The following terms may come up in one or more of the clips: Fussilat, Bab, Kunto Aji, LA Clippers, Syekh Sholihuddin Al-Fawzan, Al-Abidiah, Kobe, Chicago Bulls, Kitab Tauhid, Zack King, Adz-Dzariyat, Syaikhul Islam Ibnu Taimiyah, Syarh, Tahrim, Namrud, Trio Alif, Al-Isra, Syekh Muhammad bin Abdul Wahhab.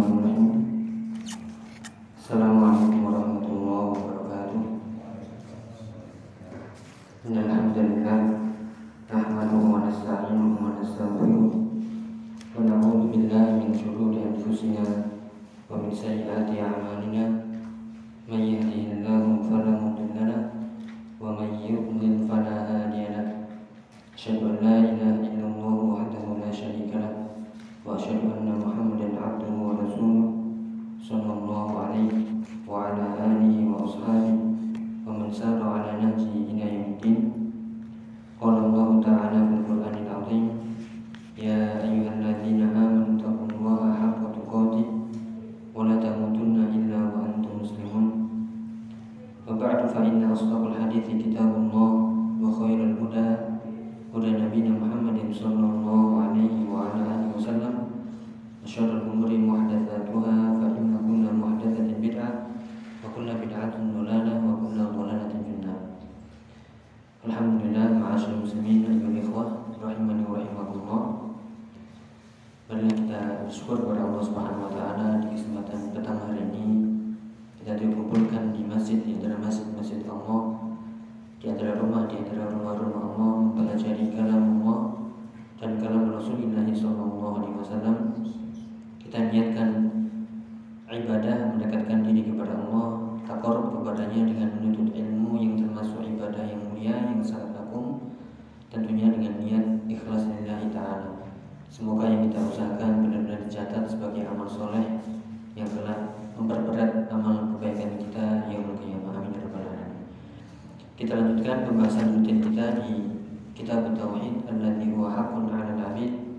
Bismillahirrahmanirrahim. Assalamualaikum warahmatullahi wabarakatuh. Innal hamdalillah nahmaduhu wa nasta'inuhu wa nastaghfiruh wa na'udzu billahi min shururi anfusina wa min sayyiati a'malina may yahdihillahu fala mudilla lahu wa may yudlil fala hadiya lahu. Asyhadu an la ilaha illallah wahdahu la syarika lahu wa asyhadu anna Muhammadan abduhu wa rasuluh sallallahu alaihi wa ala alihi wa ashabihi wa man sara ala nahjihi ila yaumil. Qala Allahu ta'ala fil Qur'anil 'azim, ya ayyuhalladzina amanu taqullaha haqqa tuqatih wa la tamutunna illa wa antum muslimun. Wa ba'du, fa inna asdaqal hadithi kitabullah wa khairal huda huda nabiyina Muhammadin sallallahu alaihi wa ala alihi wasallam. Syarrul umuri muhdatsatuha, fa inna kulla muhdatsatin bid'ah wa kulla bid'atin dhalalah wa kulla dhalalatin finnar. Alhamdulillah, ma'asyiral muslimin wal ikhwah rahimani wa rahimakumullah. Marilah kita bersyukur kepada Allah Subhanahu wa taala di kesempatan petang hari ini kita dikumpulkan di masjid, di antara masjid-masjid Allah, di antara rumah, di antara rumah-rumah Allah, mempelajari kalam Allah dan kalam Rasulullah sallallahu alaihi wasallam. Kita niatkan ibadah, mendekatkan diri kepada Allah, taqarrub kepadanya dengan menuntut ilmu yang termasuk ibadah yang mulia, yang sangat agung, tentunya dengan niat ikhlas lillahi ta'ala. Semoga yang kita usahakan benar-benar dicatat sebagai amal soleh yang telah memperberat amal kebaikan kita yaumul qiyamah. Amin ya rabbal alamin. Kita lanjutkan pembahasan rutin kita di Kitab Tauhid alladzi huwa haqqun 'alal 'abid,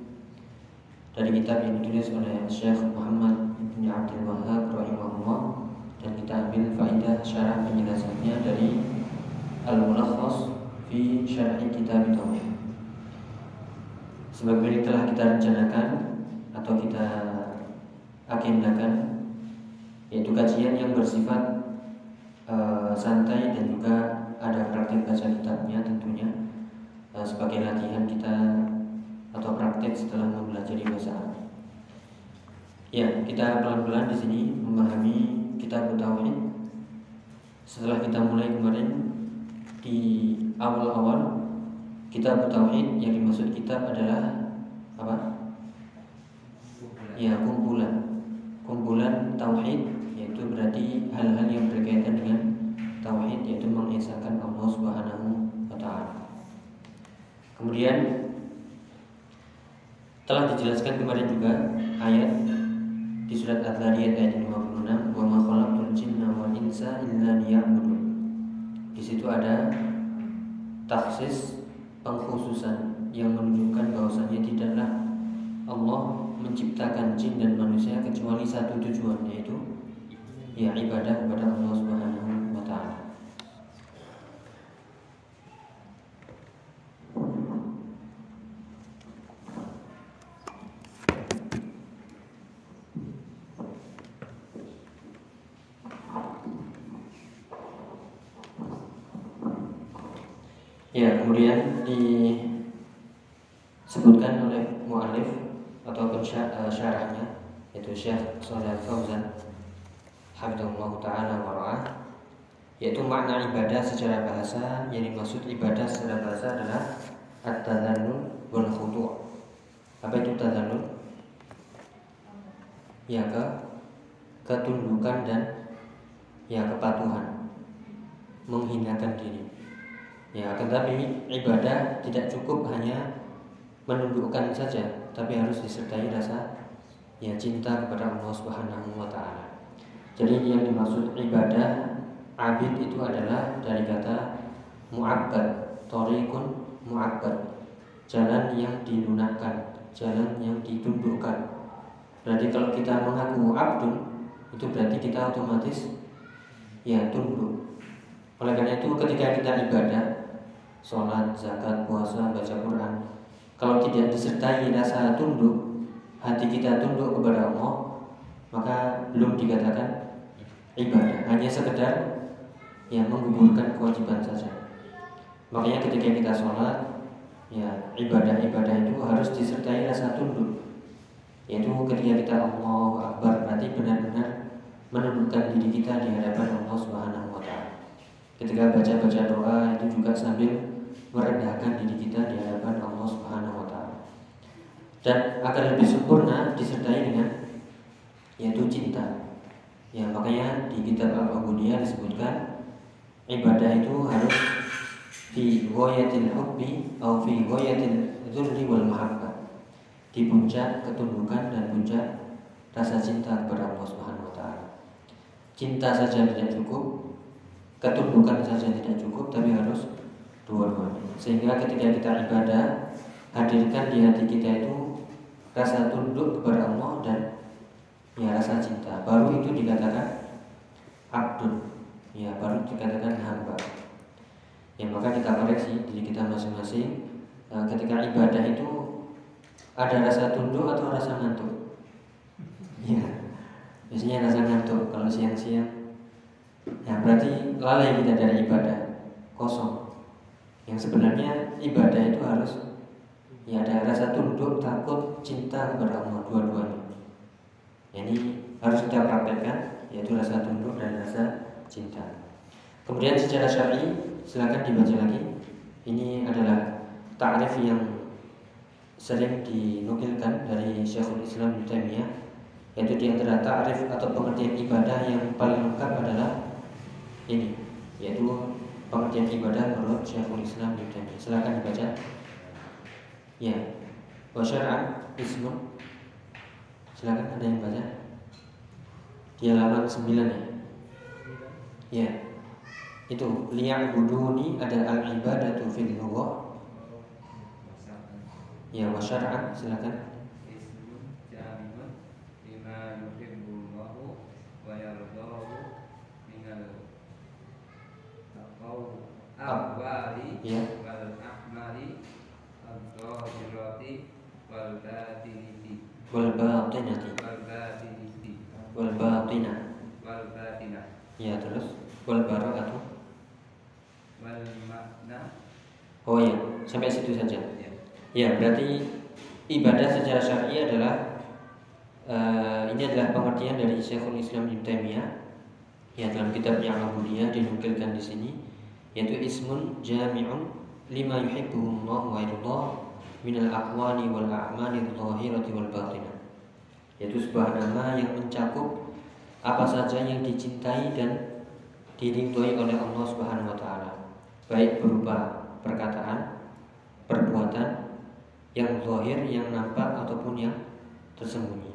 dari kitab yang ditulis oleh Syekh Muhammad bin Abdul Wahhab rahimahullah, dan kita ambil faidah syarah penjelasannya dari Al-Mulakhas fi Syarhi Kitab Tauhid. Sebagaimana telah kita rencanakan atau kita agendakan, yaitu kajian yang bersifat santai dan juga ada praktik baca kitabnya tentunya, sebagai latihan kita atau praktek setelah mempelajari bahasa Arab. Ya, kita pelan-pelan di sini memahami Kitab Tauhid. Setelah kita mulai kemarin di awal-awal, Kitab Tauhid yang dimaksud kitab adalah apa? Ya, kumpulan tauhid, yaitu berarti hal-hal yang berkaitan dengan tauhid, yaitu mengesahkan Allah Subhanahu wa taala. Kemudian telah dijelaskan kemarin juga ayat di surat Adz-Dzariyat ayat 56, wa ma khalaqtul jinna wal insa illa liya'budun. Di situ ada takhsis, pengkhususan yang menunjukkan bahwasanya tidaklah Allah menciptakan jin dan manusia kecuali satu tujuan, yaitu ya ibadah kepada Allah Subhanahu wa taala. Ya, kemudian disebutkan oleh mu'alif atau syarahnya, yaitu Syekh Sholihuddin Al-Fawzan hafizahullah ta'ala wara'ah, yaitu makna ibadah secara bahasa. Yang dimaksud ibadah secara bahasa adalah at-tadhallul wal khudu'. Apa itu tadhallul? Ya, ketundukan dan ya kepatuhan, menghinakan diri. Ya, tetapi ibadah tidak cukup hanya menundukkan saja, tapi harus disertai rasa ya cinta kepada Allah Subhanahu wa taala. Jadi yang dimaksud ibadah abid itu adalah dari kata mu'abbad, thariqun mu'abbad, jalan yang dilunakkan, jalan yang ditundukkan. Berarti kalau kita mengaku abdun, itu berarti kita otomatis ya tunduk. Oleh karena itu ketika kita ibadah, sholat, zakat, puasa, baca Quran, kalau tidak disertai rasa tunduk, hati kita tunduk kepada Allah, maka belum dikatakan ibadah, hanya sekedar ya menggugurkan kewajiban saja. Makanya ketika kita sholat, ya ibadah-ibadah itu harus disertai rasa tunduk, yaitu ketika kita Allahu Akbar, berarti benar-benar menundukkan diri kita di hadapan Allah Subhanahu wa ta'ala. Ketika baca-baca doa itu juga sambil merendahkan diri kita di hadapan Allah Subhanahu wa ta'ala. Dan akan lebih sempurna disertai dengan yaitu cinta. Ya, makanya di kitab Al-Abidiah disebutkan ibadah itu harus fi ghayatil hubbi atau fi ghayatil dzurri wal mahabbah, di puncak ketundukan dan puncak rasa cinta kepada Allah Subhanahu wa ta'ala. Cinta saja tidak cukup, ketundukan saja tidak cukup, tapi harus dua-duanya. Sehingga ketika kita ibadah, hadirkan di hati kita itu rasa tunduk kepada Allah dan ya rasa cinta. Baru itu dikatakan abdun, ya baru dikatakan hamba. Ya maka kita koreksi diri kita masing-masing, ketika ibadah itu ada rasa tunduk atau rasa ngantuk. Ya, biasanya rasa ngantuk kalau siang-siang. Ya, berarti lalai kita dari ibadah, kosong. Yang sebenarnya ibadah itu harus ya ada rasa tunduk, takut, cinta kepada Allah, dua-duanya. Ini harus kita praktekkan, yaitu rasa tunduk dan rasa cinta. Kemudian secara syar'i, silakan dibaca lagi. Ini adalah ta'rif yang sering dinukilkan dari Syekhul Islam Ibnu Taimiyah, yaitu di antara ta'rif atau pengertian ibadah yang paling lengkap adalah ini, yaitu pengertian ibadah menurut Syekhul Islam Ibnu Taimiyah. Silakan dibaca. Ya. Wa syar'an ismun. Silakan ada yang baca. Di halaman 9 ya. Ya. Itu liya'buduni ada al-ibadatu fil lughah. Ya, wa syar'an silakan. Ismun jami'un lima yuhibbullahu wa yardahu minal aqwali wal a'mali adh-dhahirati wal batinati wal batinah. Ya, terus wal barakatu wal makna. Oh ya, sampai situ saja. Ya, berarti ibadah secara syar'i adalah ini adalah pengertian dari Syekhul Islam Ibnu Taimiyah. Ya, dalam kitabnya Al-Abidiah dinukilkan di sini, yaitu ismun jami'un lima yuhibbuhullahu wa yardahu minal aqwali wal a'mali adh-dhahirati wal batinah. Yaitu sebuah nama yang mencakup apa saja yang dicintai dan diridhoi oleh Allah Subhanahu wa taala, baik berupa perkataan, perbuatan yang zahir, yang nampak ataupun yang tersembunyi.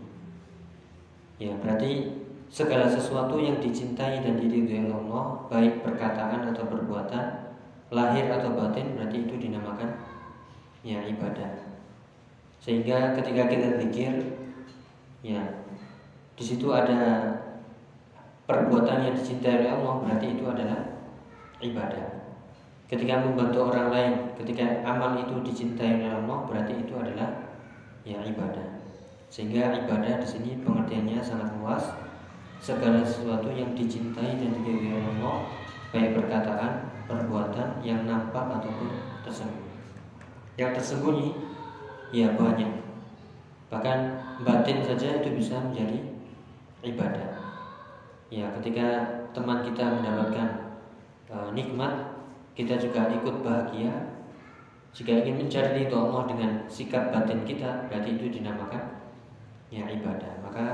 Ya, berarti segala sesuatu yang dicintai dan diridhoi Allah, baik perkataan atau perbuatan, lahir atau batin, berarti itu dinamakan ya ibadah. Sehingga ketika kita zikir, ya di situ ada perbuatan yang dicintai oleh Allah, berarti itu adalah ibadah. Ketika membantu orang lain, ketika amal itu dicintai oleh Allah, berarti itu adalah ya ibadah. Sehingga ibadah di sini pengertiannya sangat luas, segala sesuatu yang dicintai dan diridhoi oleh Allah, baik perkataan, perbuatan yang nampak ataupun tersembunyi. Yang tersembunyi ya banyak. Bahkan batin saja itu bisa menjadi ibadah. Ya, ketika teman kita mendapatkan nikmat, kita juga ikut bahagia. Jika ingin mencari ridha Allah dengan sikap batin kita, berarti itu dinamakan ya ibadah. Maka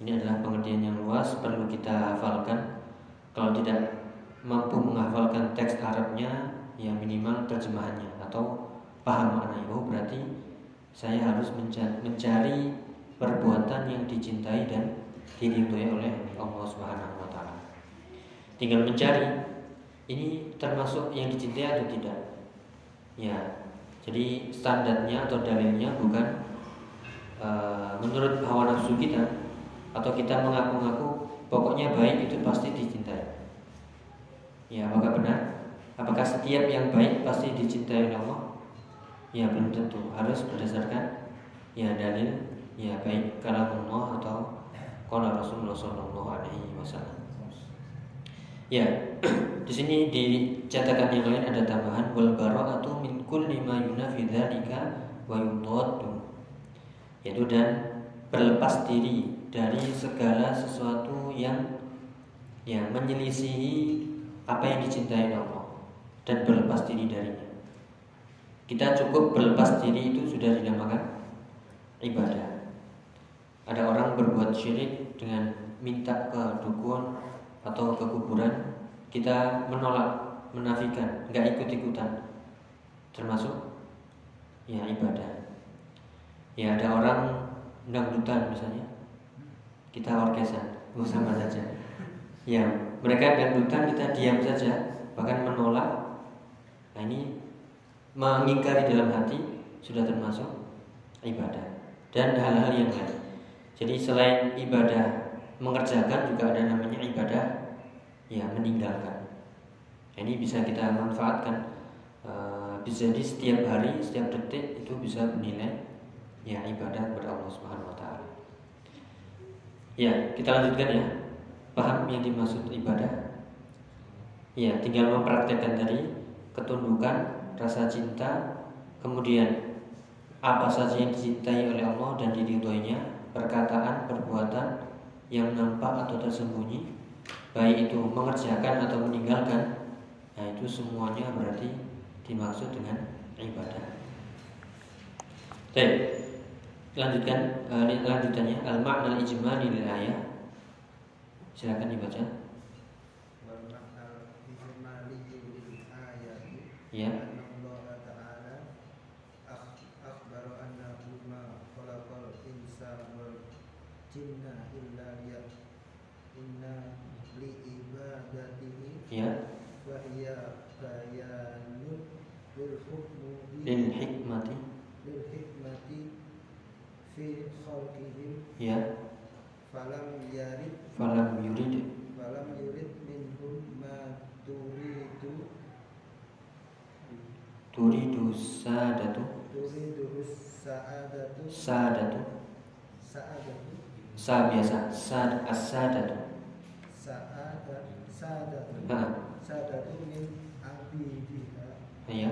ini adalah pengertian yang luas, perlu kita hafalkan. Kalau tidak mampu menghafalkan teks Arabnya, ya minimal terjemahannya atau paham maknanya. Oh, berarti saya harus mencari perbuatan yang dicintai dan diridhoi oleh Allah Subhanahu wa taala. Tinggal mencari ini termasuk yang dicintai atau tidak. Ya, jadi standarnya atau dalilnya bukan menurut hawa nafsu kita, atau kita mengaku-ngaku pokoknya baik itu pasti dicintai. Ya, apakah benar? Apakah setiap yang baik pasti dicintai oleh Allah? Ya, belum tentu. Harus berdasarkan ya dalil, ya baik kalamullah atau qala Rasulullah sallallahu alaihi wasallam. Ya, di sini di cetakan yang lain ada tambahan wal bara'atu min kulli ma yunafi dzalika wa yudaddu. Yaitu dan berlepas diri dari segala sesuatu yang menyelisihi apa yang dicintai Allah dan berlepas diri darinya. Kita cukup berlepas diri itu sudah dinamakan ibadah. Ada orang berbuat syirik dengan minta ke dukun atau ke kuburan, kita menolak, menafikan, nggak ikut-ikutan, termasuk ya ibadah. Ya ada orang dangdutan misalnya, kita orkesan, sama saja. Ya mereka dangdutan, kita diam saja, bahkan menolak. Nah, ini mengingkari dalam hati sudah termasuk ibadah dan hal-hal yang lain. Jadi selain ibadah mengerjakan juga ada namanya ibadah ya meninggalkan. Ini bisa kita manfaatkan, bisa di setiap hari, setiap detik itu bisa menilai ya ibadah kepada Allah Subhanahu Wa Taala. Ya kita lanjutkan ya, paham yang dimaksud ibadah. Ya tinggal mempraktekkan tadi ketundukan, rasa cinta, kemudian apa saja yang dicintai oleh Allah dan diridhoinya, perkataan, perbuatan yang nampak atau tersembunyi, baik itu mengerjakan atau meninggalkan. Nah itu semuanya berarti dimaksud dengan ibadah. Baik, lanjutkan lanjutannya al-ma'na al-ijmali lil ayah. Silakan dibaca. Ya. Ya. Lil hikmati fi khalqihim. Ya. Falam yurid minhum ma turidu saadatu sa biasa sad sadatu min abidiha ya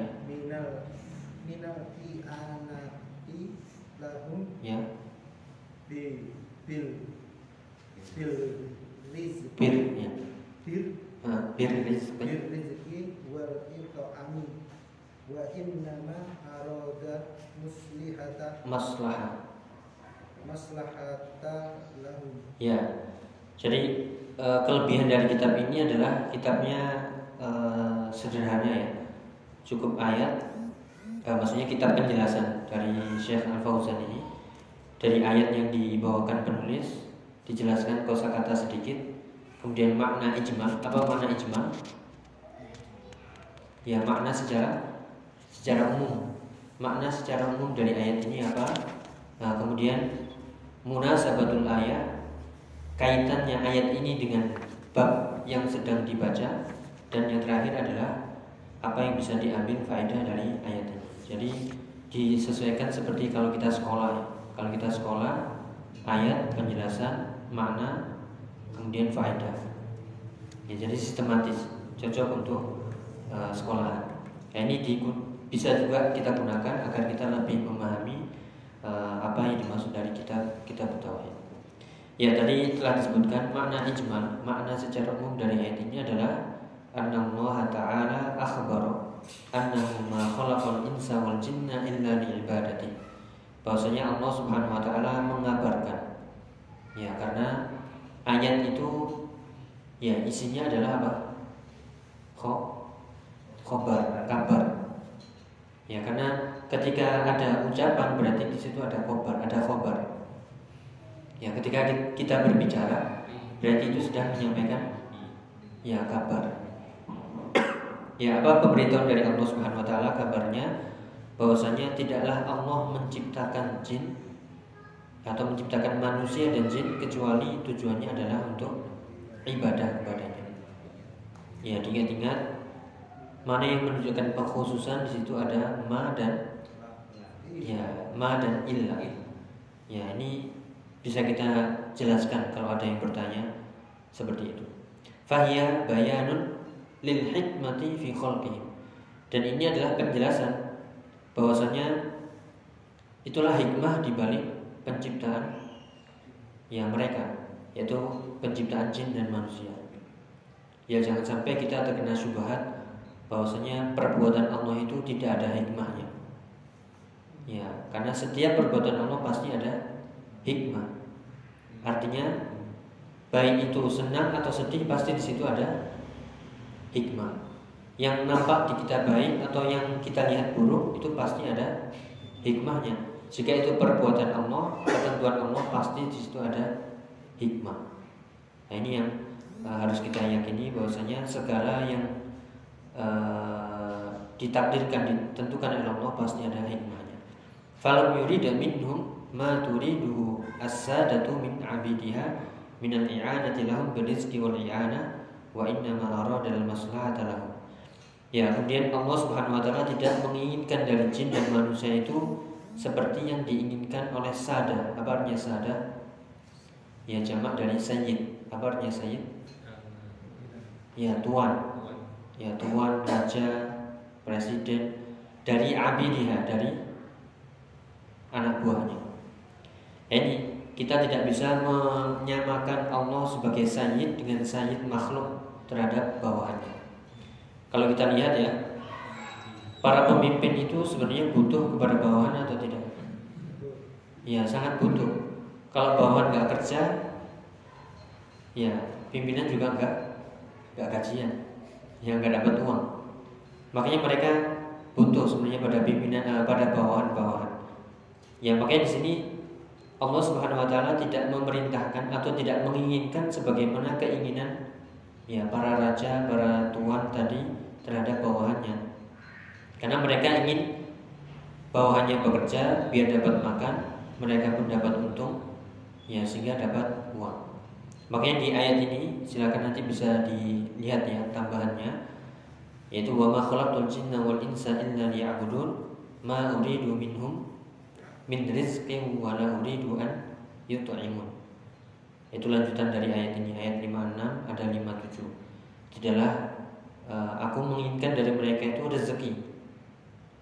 minal fi anati lahum ya bil rizqi wal it'ami wa innama arada maslahata lahum. Ya. Jadi kelebihan dari kitab ini adalah kitabnya sederhana ya. Cukup ayat. Maksudnya kitab penjelasan dari Syekh Al-Fawzan ini. Dari ayat yang dibawakan penulis dijelaskan kosakata sedikit, kemudian makna ijma'. Apa makna ijma'? Ya, makna secara umum. Makna secara umum dari ayat ini apa? Nah, kemudian munasabatul ayat, kaitannya ayat ini dengan bab yang sedang dibaca, dan yang terakhir adalah apa yang bisa diambil faedah dari ayat ini. Jadi disesuaikan seperti kalau kita sekolah. Kalau kita sekolah, ayat, penjelasan, makna, kemudian faedah. Ya, jadi sistematis, cocok untuk sekolah. Ya, ini bisa juga kita gunakan agar kita lebih memahami apa yang dimaksud dari kitab Tauhid. Ya tadi telah disebutkan makna ijmal, makna secara umum dari ayat ini adalah annallaha ta'ala akhbaro annahu ma khalaqal insa wal jinna illa li'ibadati. Bahwasanya Allah Subhanahu wa taala mengabarkan. Ya karena ayat itu ya isinya adalah apa? Kabar. Ya karena ketika ada ucapan berarti di situ ada khobar, ada khobar. Ya ketika kita berbicara berarti itu sedang menyampaikan ya kabar. Ya apa pemberitahuan dari Allah Subhanahu Wa Taala, kabarnya bahwasanya tidaklah Allah menciptakan jin atau menciptakan manusia dan jin kecuali tujuannya adalah untuk ibadah kepadanya. Ya diingat-ingat mana yang menunjukkan pengkhususan, di situ ada ma dan illa. Ya ini bisa kita jelaskan kalau ada yang bertanya seperti itu. Fahiyah bayanun lil hikmati fi khalqihim, dan ini adalah penjelasan bahwasanya itulah hikmah di balik penciptaan ya mereka, yaitu penciptaan jin dan manusia. Ya, jangan sampai kita terkena syubhat bahwasanya perbuatan Allah itu tidak ada hikmahnya. Ya, karena setiap perbuatan Allah pasti ada hikmah. Artinya baik itu senang atau sedih pasti di situ ada hikmah. Yang nampak di kita baik atau yang kita lihat buruk itu pasti ada hikmahnya. Jika itu perbuatan Allah, ketentuan Allah pasti di situ ada hikmah. Nah, ini yang harus kita yakini bahwasanya segala yang ditakdirkan, ditentukan oleh Allah pasti ada hikmahnya. Falam yurida minhum ma turiduhu as-sadatu min 'abidiha min al-i'anati lahum bil-rizqi wal-i'ana wa inna ma arada al-maslahata lahum. Ya, kemudian Allah Subhanahu wa taala tidak menginginkan dari jin dan manusia itu seperti yang diinginkan oleh sada. Apa artinya sada? Ya, jamak dari sayyid. Apa artinya sayyid? Ya, tuan. Ya, tuan, raja, presiden. Dari abidiha, dari anak buahnya. Ini kita tidak bisa menyamakan Allah sebagai sayyid dengan sayyid makhluk terhadap bawahannya. Kalau kita lihat ya, para pemimpin itu sebenarnya butuh kepada bawahan atau tidak? Ya, sangat butuh. Kalau bawahan nggak kerja, ya pimpinan juga nggak gajian, ya nggak dapat uang. Makanya mereka butuh sebenarnya pada pimpinan, pada bawahan-bawahan. Ya, makanya di sini Allah Subhanahu wa taala tidak memerintahkan atau tidak menginginkan sebagaimana keinginan ya para raja, para tuan tadi terhadap bawahannya. Karena mereka ingin bawahannya bekerja biar dapat makan, mereka pun dapat untung ya sehingga dapat uang. Makanya di ayat ini silakan nanti bisa dilihat ya tambahannya, yaitu wa ma khalaqtul jinna wal insa illa liya'budun ma uridu minhum min rizqin wa la uridu an yut'imun. Itu lanjutan dari ayat ini, ayat 56 ada 57. Tidaklah aku menginginkan dari mereka itu rezeki.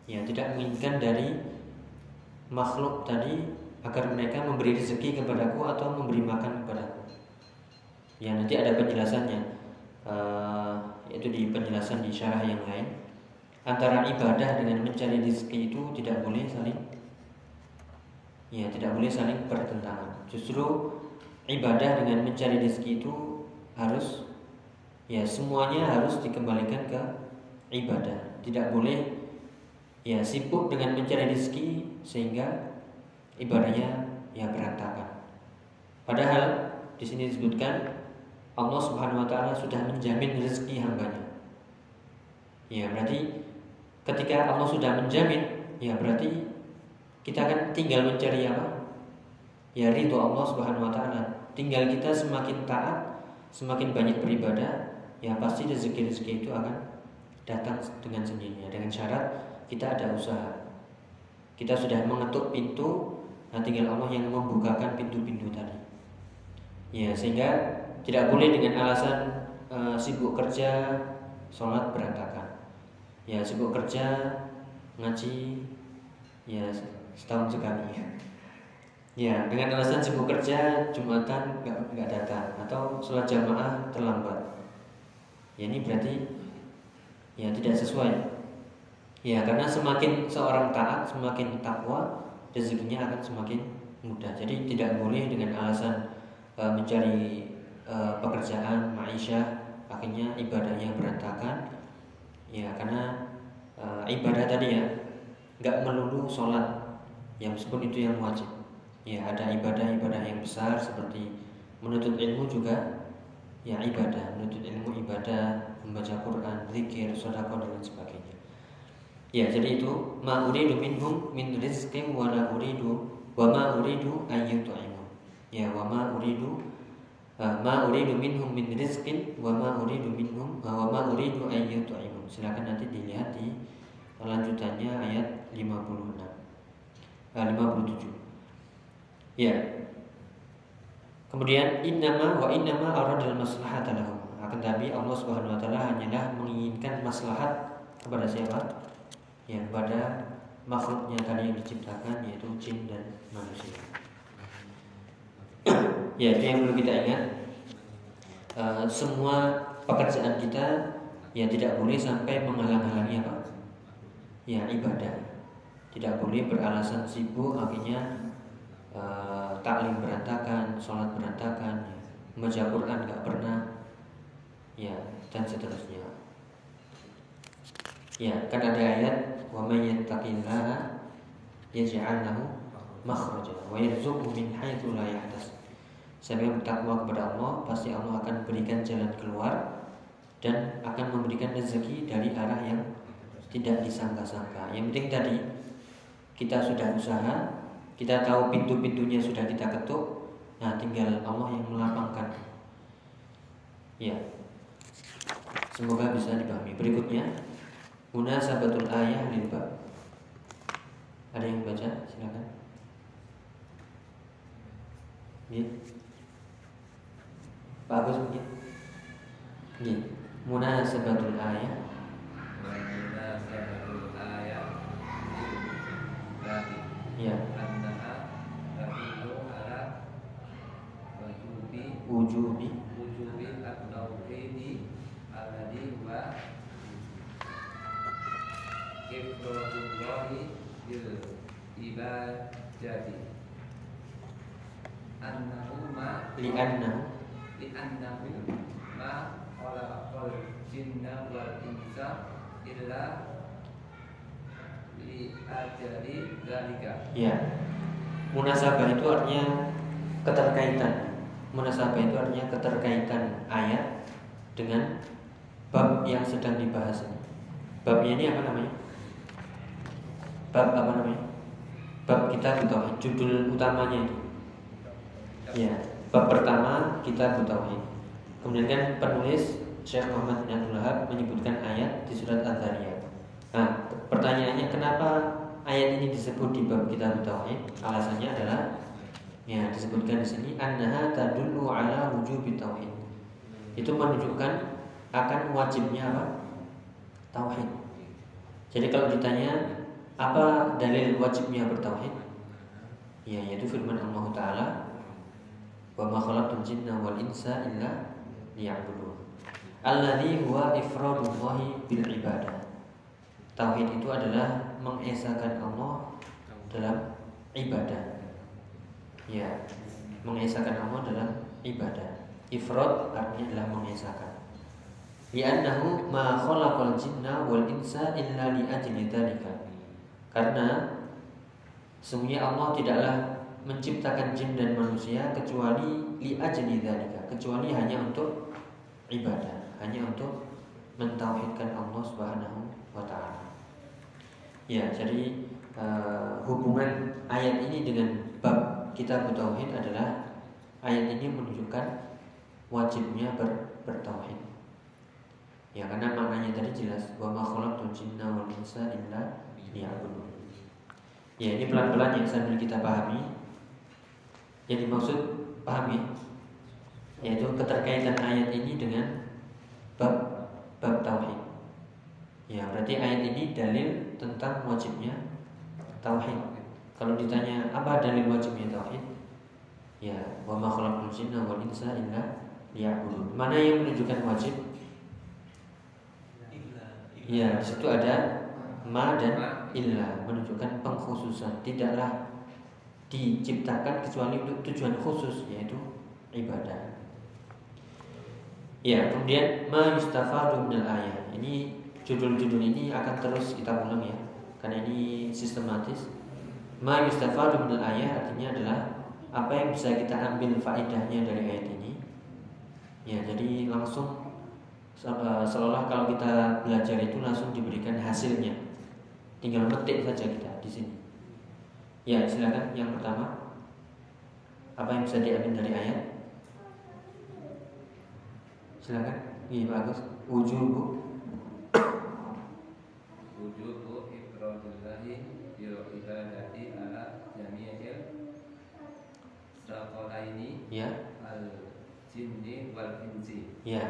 Ya, tidak menginginkan dari makhluk tadi agar mereka memberi rezeki kepadaku atau memberi makan kepadaku. Ya, nanti ada penjelasannya. Yaitu di penjelasan di syarah yang lain. Antara ibadah dengan mencari rezeki itu tidak boleh saling bertentangan. Justru ibadah dengan mencari rezeki itu harus ya semuanya harus dikembalikan ke ibadah. Tidak boleh ya sibuk dengan mencari rezeki sehingga ibadahnya ya berantakan. Padahal di sini disebutkan Allah Subhanahu wa taala sudah menjamin rezeki hambanya. Ya, berarti ketika Allah sudah menjamin, ya berarti kita kan tinggal mencari apa? Ya ridho Allah Subhanahu wa taala. Tinggal kita semakin taat, semakin banyak beribadah, ya pasti rezeki-rezeki itu akan datang dengan sendirinya. Dengan syarat kita ada usaha. Kita sudah mengetuk pintu, nah tinggal Allah yang membukakan pintu-pintu tadi. Ya, sehingga tidak boleh dengan alasan sibuk kerja, sholat berantakan. Ya, sibuk kerja, ngaji, ya setahun sekali ya, dengan alasan sibuk kerja Jumatan nggak datang atau sholat jamaah terlambat, ya ini berarti ya tidak sesuai ya, karena semakin seorang taat semakin takwa rezekinya akan semakin mudah. Jadi tidak boleh dengan alasan mencari pekerjaan maisha akhirnya ibadahnya berantakan ya, karena ibadah tadi ya nggak melulu sholat ya, meskipun itu yang wajib. Ya, ada ibadah-ibadah yang besar seperti menuntut ilmu juga ya ibadah, menuntut ilmu ibadah, membaca Quran, zikir, sedekah dan sebagainya. Ya, jadi itu ma uridu minhum min rizqin wa la uridu wa ma uridu ayyut'imun. Ya, ma uridu minhum min rizqin wa ma uridu minhum wa ma uridu ayyut'imun. Silakan nanti dilihat di lanjutannya ayat 57. Ya. Kemudian innama aradal maslahata lahum. Akan tetapi Allah Subhanahu wa taala hanyalah menginginkan maslahat kepada siapa? Ya, kepada makhluknya tadi yang diciptakan yaitu jin dan manusia. Ya, itu yang perlu kita ingat. Semua pekerjaan kita ya tidak boleh sampai menghalang-halangi apa? Ya, ibadah. Tidak boleh beralasan sibuk akhirnya taklim berantakan, sholat berantakan, membaca Quran nggak pernah, ya, dan seterusnya. Ya, kan ada ayat wa may yattaqillaha yaj'al lahu makhraja wa yarzuqhu min haitsu la yahtasib. Siapa yang bertakwa kepada Allah, pasti Allah akan berikan jalan keluar dan akan memberikan rezeki dari arah yang tidak disangka-sangka. Yang penting tadi kita sudah usaha, kita tahu pintu-pintunya sudah kita ketuk. Nah, tinggal Allah yang melapangkan. Ya, semoga bisa dipahami. Berikutnya, munasabatul ayah lil bab. Ada yang baca? Silakan. Ya, bagus mungkin. Ya, munasabatul ayah. Munasabatul ayah. Ya. Wujubi at-tauhidi alladhi huwa ifradullahi bil ibadati li'annahu ma khalaqal jinna wal insa illa li'ajali dzalika. Ya, munasabah itu artinya keterkaitan. Munasabah itu artinya keterkaitan ayat dengan bab yang sedang dibahas. Babnya ini apa namanya? Bab apa namanya? Bab Kitab Tauhid. Judul utamanya itu. Ya, bab pertama Kitab Tauhid. Kemudian kan penulis Syekh Muhammad bin Abdul Wahhab menyebutkan ayat di surat Adz-Dzariyat. Nah, pertanyaannya kenapa ayat ini disebut di bab Kitab Tauhid? Alasannya adalah ya, disebutkan di sini annaha tadullu ala wujubi tauhid. Itu menunjukkan akan wajibnya apa? Tauhid. Jadi kalau ditanya apa dalil wajibnya bertauhid? Ya, yaitu firman Allah Ta'ala, "Wa ma khalaqtul jinna wal insa illa liya'budun." Alladzi huwa ifradullahi bil ibadah. Tauhid itu adalah mengesakan Allah dalam ibadah. Ya, mengesakan Allah dalam ibadah. Ifrad artinya adalah mengesakan. Li'annahu ma khalaqal jinna wal insa illa li'ajli dzalika. Karena semuanya Allah tidaklah menciptakan jin dan manusia kecuali li'ajli dzalika, kecuali hanya untuk ibadah, hanya untuk mentauhidkan Allah Subhanahu wa ta'ala. Ya, jadi hubungan ayat ini dengan bab Kitab Tauhid adalah ayat ini menunjukkan wajibnya bertauhid. Ya, karena maknanya tadi jelas wa ma khalaqtul jinna wal insa illa liya'budun. Ya, ini pelan-pelan yang sambil kita pahami. Yang dimaksud pahami yaitu keterkaitan ayat ini dengan bab tauhid. Ya, berarti ayat ini dalil tentang wajibnya tauhid. Kalau ditanya apa dalil wajibnya tauhid? Ya, wa ma khalaqul jinna wal insa illa liya'budun. Mana yang menunjukkan wajib? Ya, di situ ada ma dan illa, menunjukkan pengkhususan. Tidaklah diciptakan kecuali untuk tujuan khusus, yaitu ibadah. Ya, kemudian ma yustafadu minal ayat. Ini judul-judul ini akan terus kita ulang ya, karena ini sistematis. Ma yustafadu minal ayah artinya adalah apa yang bisa kita ambil faedahnya dari ayat ini. Ya, jadi langsung seolah kalau kita belajar itu langsung diberikan hasilnya. Tinggal metik saja kita di sini. Ya, silakan yang pertama. Apa yang bisa diambil dari ayat? Silakan. Iya, bagus. Wujubu. Wujubu ifradillahi ibadati ala jami'il saqalaini ya al-jinni wal insi. Ya.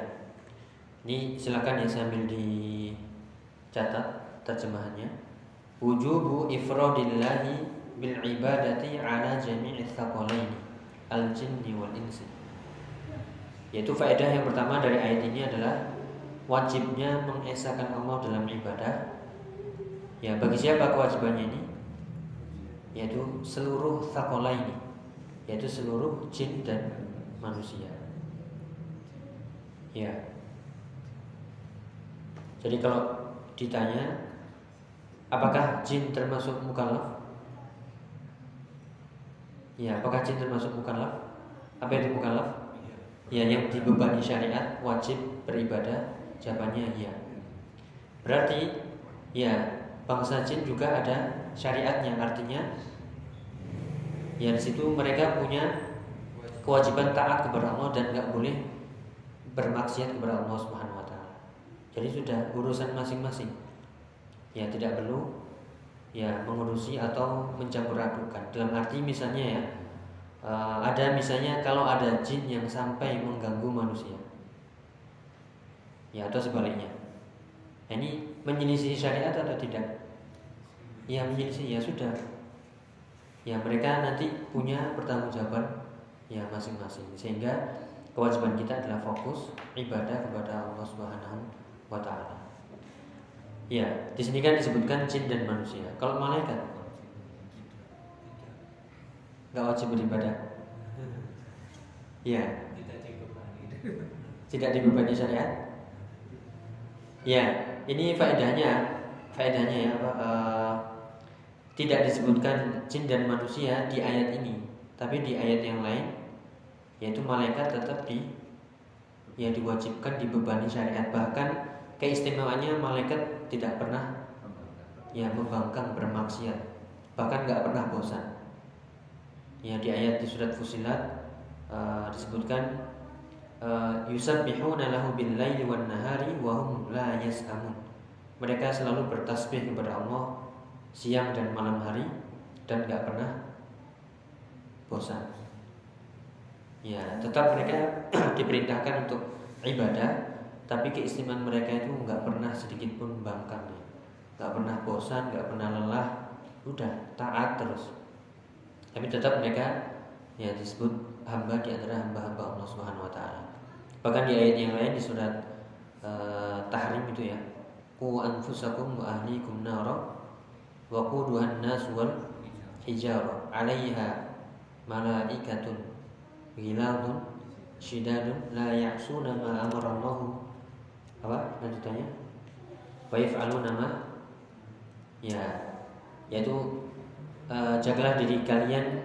Ini silakan ya sambil dicatat terjemahannya. Wujubu ifradillahi bil ibadati ala jami'is saqalaini. al-jinni wal insi. Yaitu faedah yang pertama dari ayat ini adalah wajibnya mengesahkan Allah dalam ibadah. Ya, bagi siapa kewajibannya ini? Yaitu seluruh tsakola ini, yaitu seluruh jin dan manusia. Ya. Jadi kalau ditanya apakah jin termasuk mukallaf? Ya, apakah jin termasuk mukallaf? Apa itu mukallaf? Ya, yang dibebani syariat wajib beribadah. Jawabannya ya. Berarti ya, bangsa jin juga ada syariatnya. Artinya ya, di situ mereka punya kewajiban taat kepada Allah dan enggak boleh bermaksiat kepada Allah Subhanahu wa taala. Jadi sudah urusan masing-masing. Ya, tidak perlu ya mengurusi atau mencampur adukan. Dalam arti misalnya ya, ada misalnya kalau ada jin yang sampai mengganggu manusia, ya, atau sebaliknya, ini menyelisih syariat atau tidak? Ya, menyelisih, ya sudah. Ya, mereka nanti punya pertanggungjawaban ya masing-masing. Sehingga kewajiban kita adalah fokus ibadah kepada Allah Subhanahu wa taala. Ya, di sini kan disebutkan jin dan manusia. Kalau malaikat nggak wajib beribadah. Ya. Tidak dibebani syariat. Ya, ini faedahnya ya, tidak disebutkan jin dan manusia di ayat ini, tapi di ayat yang lain, yaitu malaikat tetap diwajibkan dibebani syariat. Bahkan keistimewaannya malaikat tidak pernah ya membangkang bermaksiat, bahkan nggak pernah bosan. Ya, di ayat di surat Fussilat disebutkan yusabbihuna lahu bil laili wan nahari wa hum la yasamun. Mereka selalu bertasbih kepada Allah siang dan malam hari dan enggak pernah bosan. Ya, tetap mereka diperintahkan untuk ibadah, tapi keistimewaan mereka itu enggak pernah sedikit pun bangkang. Enggak pernah bosan, enggak pernah lelah, udah taat terus. Tapi tetap mereka ya disebut hamba di antara hamba-hamba Allah Subhanahu wa taala. Bahkan di ayat yang lain di surat Tahrim itu ya, qu anfusakum wa ahlikum nara wa quduhan nas wal hijara 'alaiha malaikatun ghiladun shidadun la ya'suna ma amara Allah. Apa lanjutannya? Wa yaf'aluna ma ya, yaitu jagalah diri kalian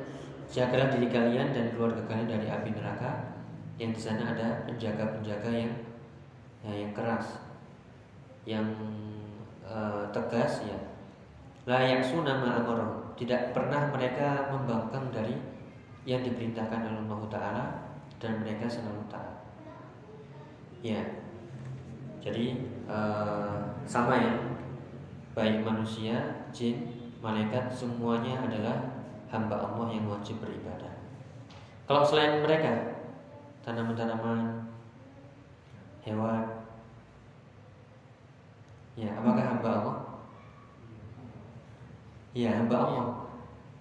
dan keluarga kalian dari api neraka, yang di sana ada penjaga-penjaga yang keras, yang tegas ya. La yaksuna ma amara, tidak pernah mereka membangkang dari yang diperintahkan oleh Allah Taala dan mereka selalu taat. Ya, jadi sama ya, baik manusia, jin, malaikat semuanya adalah hamba Allah yang wajib beribadah. Kalau selain mereka, tanaman-tanaman, hewan, ya apakah hamba Allah? Ya, hamba Allah.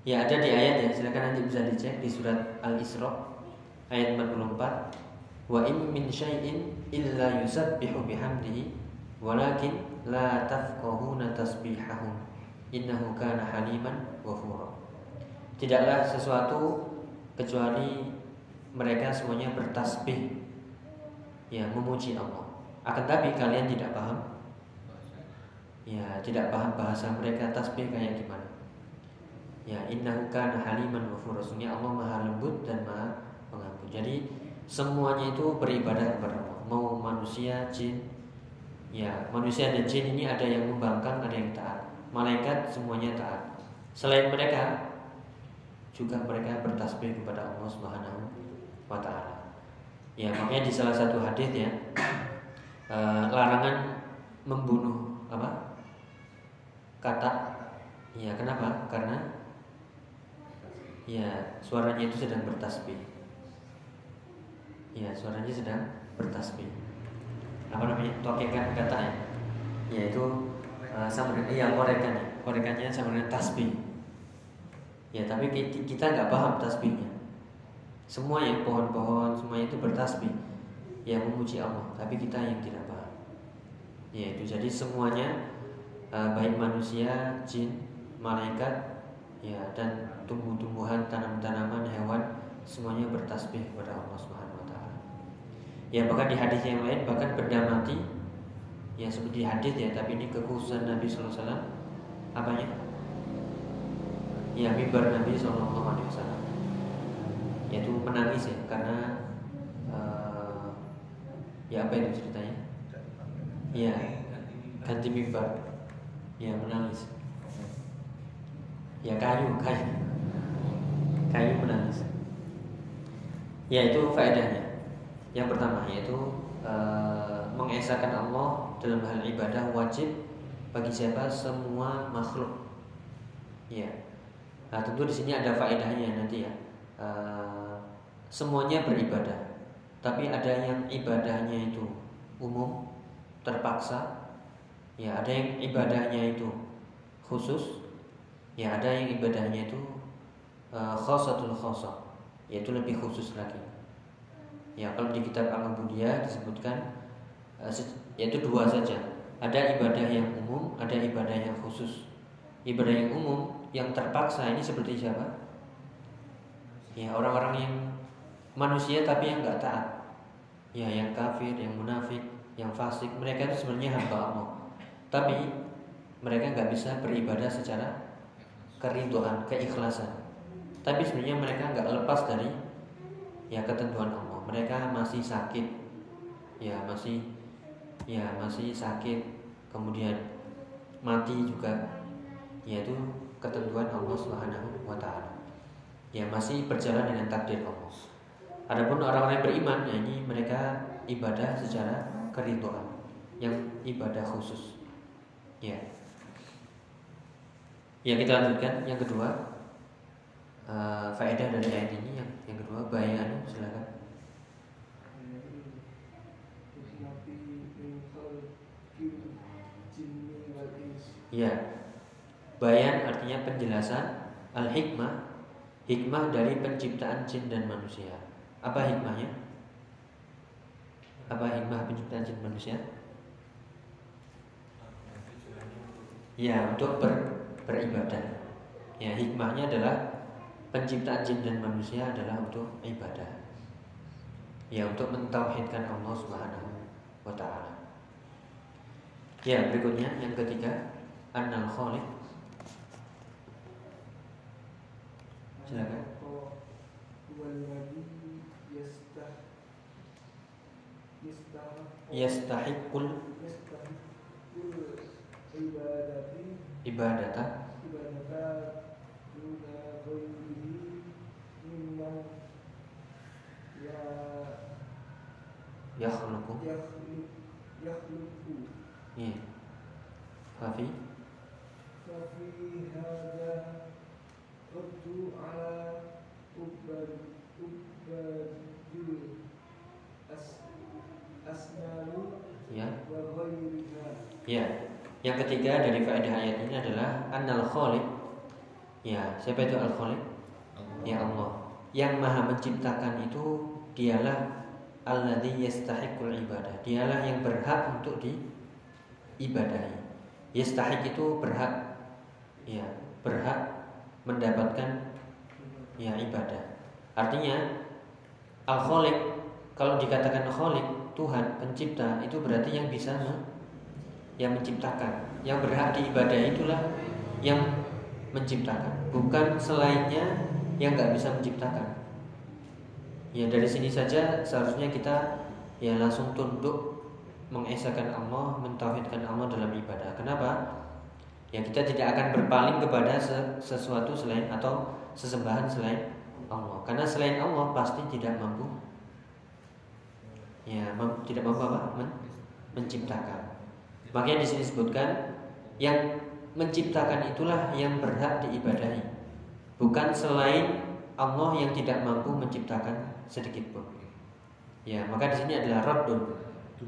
Ya, ada di ayat ya, silakan nanti bisa dicek di surat Al-Isra ayat 44. Wa in min syai'in illa yusabbihu bihamdihi walakin la tafqahuna tasbihahum. Innahu kana haliman ghafura. Tidaklah sesuatu kecuali mereka semuanya bertasbih ya, memuji Allah. Akan tapi kalian tidak paham. Ya, tidak paham bahasa mereka tasbih kayak gimana. Ya, innahu kana haliman ghafura. Sungguh Allah Maha lembut dan Maha pengampun. Jadi semuanya itu beribadah kepada Allah. Mau manusia, jin. Ya, manusia dan jin ini ada yang membangkang, ada yang taat. Malaikat semuanya taat. Selain mereka juga mereka bertasbih kepada Allah Subhanahu wa taala. Ya, makanya di salah satu hadis ya, larangan membunuh apa? Katak. Ya, kenapa? Karena ya suaranya itu sedang bertasbih. Ya, suaranya sedang bertasbih. Apa namanya? Tokekan katak ya. Yaitu korekannya sama dengan tasbih. Ya, tapi kita nggak paham tasbihnya. Semuanya, pohon-pohon, semuanya itu bertasbih yang memuji Allah, tapi kita yang tidak paham. Yaitu jadi semuanya, baik manusia, jin, malaikat, ya, dan tumbuh-tumbuhan, tanam-tanaman, hewan, semuanya bertasbih kepada Allah Subhanahu wa taala. Ya, bahkan di hadis yang lain, bahkan benda mati, ya seperti hadis ya, tapi ini kekhususan Nabi sallallahu alaihi wasallam. Apanya? Ya, mimbar Nabi sallallahu alaihi wasallam. Yaitu menangis ya, karena ya apa itu ceritanya? Ya, ganti mimbar. Ya, menangis. Ya, kayu menangis. Ya, itu faedahnya. Yang pertama yaitu mengesahkan Allah dalam hal ibadah wajib bagi siapa? Semua makhluk. Ya. Nah, tentu di sini ada faedahnya nanti ya. Semuanya beribadah, tapi ada yang ibadahnya itu umum, terpaksa. Ya, ada yang ibadahnya itu khusus. Ya, ada yang ibadahnya itu khassatul khassah, yaitu lebih khusus lagi. Ya, kalau di kitab Al-Abidiah disebutkan yaitu dua saja. Ada ibadah yang umum, ada ibadah yang khusus. Ibadah yang umum yang terpaksa ini seperti siapa? Ya, orang-orang yang manusia tapi yang enggak taat. Ya, yang kafir, yang munafik, yang fasik, mereka itu sebenarnya hamba Allah. Tapi mereka enggak bisa beribadah secara kerinduan, keikhlasan. Tapi sebenarnya mereka enggak lepas dari ya ketentuan Allah. Mereka masih sakit. Ya masih sakit, kemudian mati juga. Yaitu ketentuan Allah Subhanahu wa taala. Ya, masih berjalan dengan takdir Allah. Adapun orang-orang yang beriman, ya ini mereka ibadah secara kerinduan, yang ibadah khusus. Ya. Ya, kita lanjutkan yang kedua. Faedah dari ayat ini yang kedua, bayan, silakan. Ya. Bayan artinya penjelasan, al-hikmah, hikmah dari penciptaan jin dan manusia. Apa hikmahnya? Apa hikmah penciptaan jin manusia? Ya, untuk beribadah. Ya, hikmahnya adalah penciptaan jin dan manusia adalah untuk ibadah. Ya, untuk mentauhidkan Allah Subhanahu wa taala. Ya, berikutnya yang ketiga, annal khaliq. Silakan. Yastahiqul ibadata yakhluqu. Iya. Kafi hadza Abdu ala ubadul asnalu wa ghairiha. Ya. Yang ketiga dari faedah ayat ini adalah annal khaliq. Ya, siapa itu al-khaliq? Ya, Allah. Yang Maha menciptakan itu dialah alladzi yastahiqul ibadah. Dialah yang berhak untuk diibadahi. Yastahiq itu berhak. Ya, berhak mendapatkan ya ibadah. Artinya al-khaliq, kalau dikatakan khaliq, Tuhan pencipta, itu berarti yang bisa yang menciptakan. Yang berhak diibadahi itulah yang menciptakan, bukan selainnya yang enggak bisa menciptakan. Ya, dari sini saja seharusnya kita ya langsung tunduk mengesahkan Allah, mentauhidkan Allah dalam ibadah. Kenapa? Ya, kita tidak akan berpaling kepada sesuatu selain atau sesembahan selain Allah. Karena selain Allah pasti tidak mampu. Ya, tidak mampu apa? Menciptakan. Makanya di sini disebutkan yang menciptakan itulah yang berhak diibadahi. Bukan selain Allah yang tidak mampu menciptakan sedikit pun. Ya, maka di sini adalah raddun.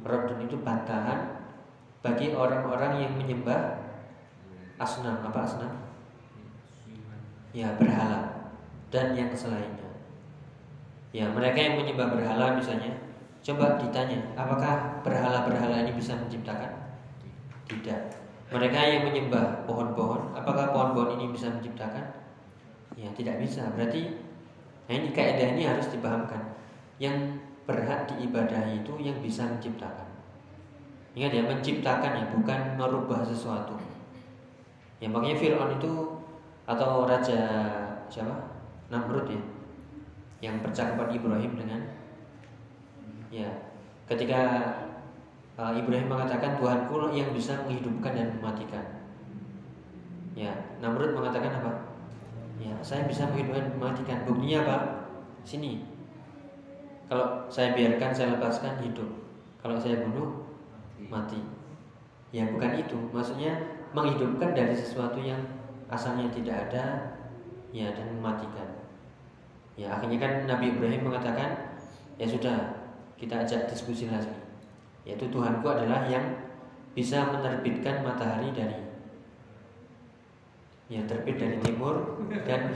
Raddun itu bantahan bagi orang-orang yang menyembah asnam. Apa asnam? Ya, berhala dan yang selainnya. Ya, mereka yang menyembah berhala misalnya, coba ditanya, apakah berhala-berhala ini bisa menciptakan? Tidak. Mereka yang menyembah pohon-pohon, apakah pohon-pohon ini bisa menciptakan? Ya, tidak bisa. Berarti nah ini kaidah ini harus dipahamkan. Yang berhak diibadahi itu yang bisa menciptakan. Ingat ya, menciptakan ya, bukan merubah sesuatu. Ya, makanya Fir'aun itu atau raja siapa? Namrud ya. Yang percakapan Ibrahim dengan ya, ketika Ibrahim mengatakan Tuhanku yang bisa menghidupkan dan mematikan. Ya, Namrud mengatakan apa? Ya, saya bisa menghidupkan dan mematikan. Buktinya apa? Sini. Kalau saya biarkan, saya lepaskan, hidup. Kalau saya bunuh, mati. Ya, bukan itu. Maksudnya menghidupkan dari sesuatu yang asalnya tidak ada, ya, dan mematikan. Ya, akhirnya kan Nabi Ibrahim mengatakan, ya sudah, kita ajak diskusi lagi, yaitu Tuhanku adalah yang bisa menerbitkan matahari dari ya terbit dari timur dan